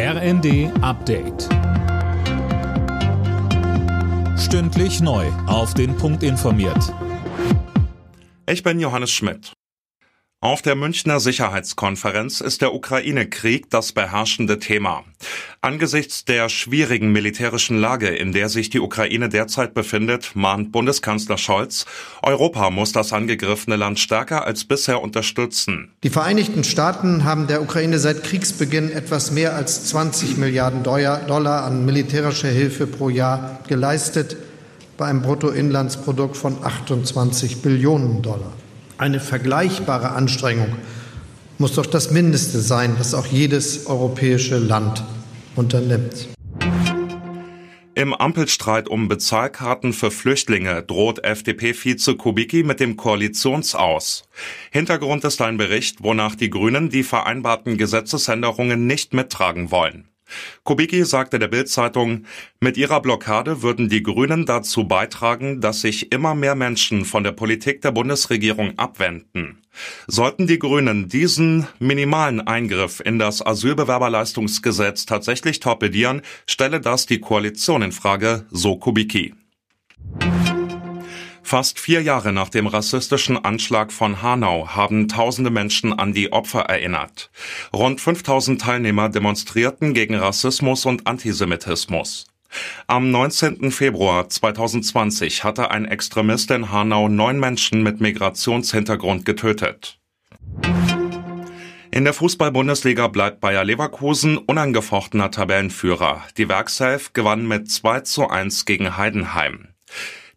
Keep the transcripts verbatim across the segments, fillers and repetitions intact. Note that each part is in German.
R N D Update. Stündlich neu auf den Punkt informiert. Ich bin Johannes Schmidt. Auf der Münchner Sicherheitskonferenz ist der Ukraine-Krieg das beherrschende Thema. Angesichts der schwierigen militärischen Lage, in der sich die Ukraine derzeit befindet, mahnt Bundeskanzler Scholz, Europa muss das angegriffene Land stärker als bisher unterstützen. Die Vereinigten Staaten haben der Ukraine seit Kriegsbeginn etwas mehr als zwanzig Milliarden Dollar an militärischer Hilfe pro Jahr geleistet, bei einem Bruttoinlandsprodukt von achtundzwanzig Billionen Dollar. Eine vergleichbare Anstrengung muss doch das Mindeste sein, was auch jedes europäische Land unternimmt. Im Ampelstreit um Bezahlkarten für Flüchtlinge droht F D P-Vize Kubicki mit dem Koalitionsaus. Hintergrund ist ein Bericht, wonach die Grünen die vereinbarten Gesetzesänderungen nicht mittragen wollen. Kubicki sagte der Bild-Zeitung, mit ihrer Blockade würden die Grünen dazu beitragen, dass sich immer mehr Menschen von der Politik der Bundesregierung abwenden. Sollten die Grünen diesen minimalen Eingriff in das Asylbewerberleistungsgesetz tatsächlich torpedieren, stelle das die Koalition in Frage, so Kubicki. Fast vier Jahre nach dem rassistischen Anschlag von Hanau haben tausende Menschen an die Opfer erinnert. Rund fünftausend Teilnehmer demonstrierten gegen Rassismus und Antisemitismus. Am neunzehnten Februar zweitausendzwanzig hatte ein Extremist in Hanau neun Menschen mit Migrationshintergrund getötet. In der Fußball-Bundesliga bleibt Bayer Leverkusen unangefochtener Tabellenführer. Die Werkself gewann mit zwei zu eins gegen Heidenheim.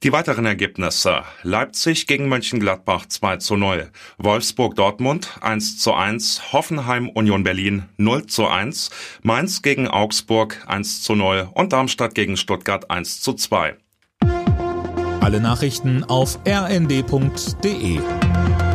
Die weiteren Ergebnisse: Leipzig gegen Mönchengladbach zwei zu null, Wolfsburg-Dortmund eins zu eins, Hoffenheim-Union Berlin null zu eins, Mainz gegen Augsburg eins zu null und Darmstadt gegen Stuttgart eins zu zwei. Alle Nachrichten auf r n d punkt d e.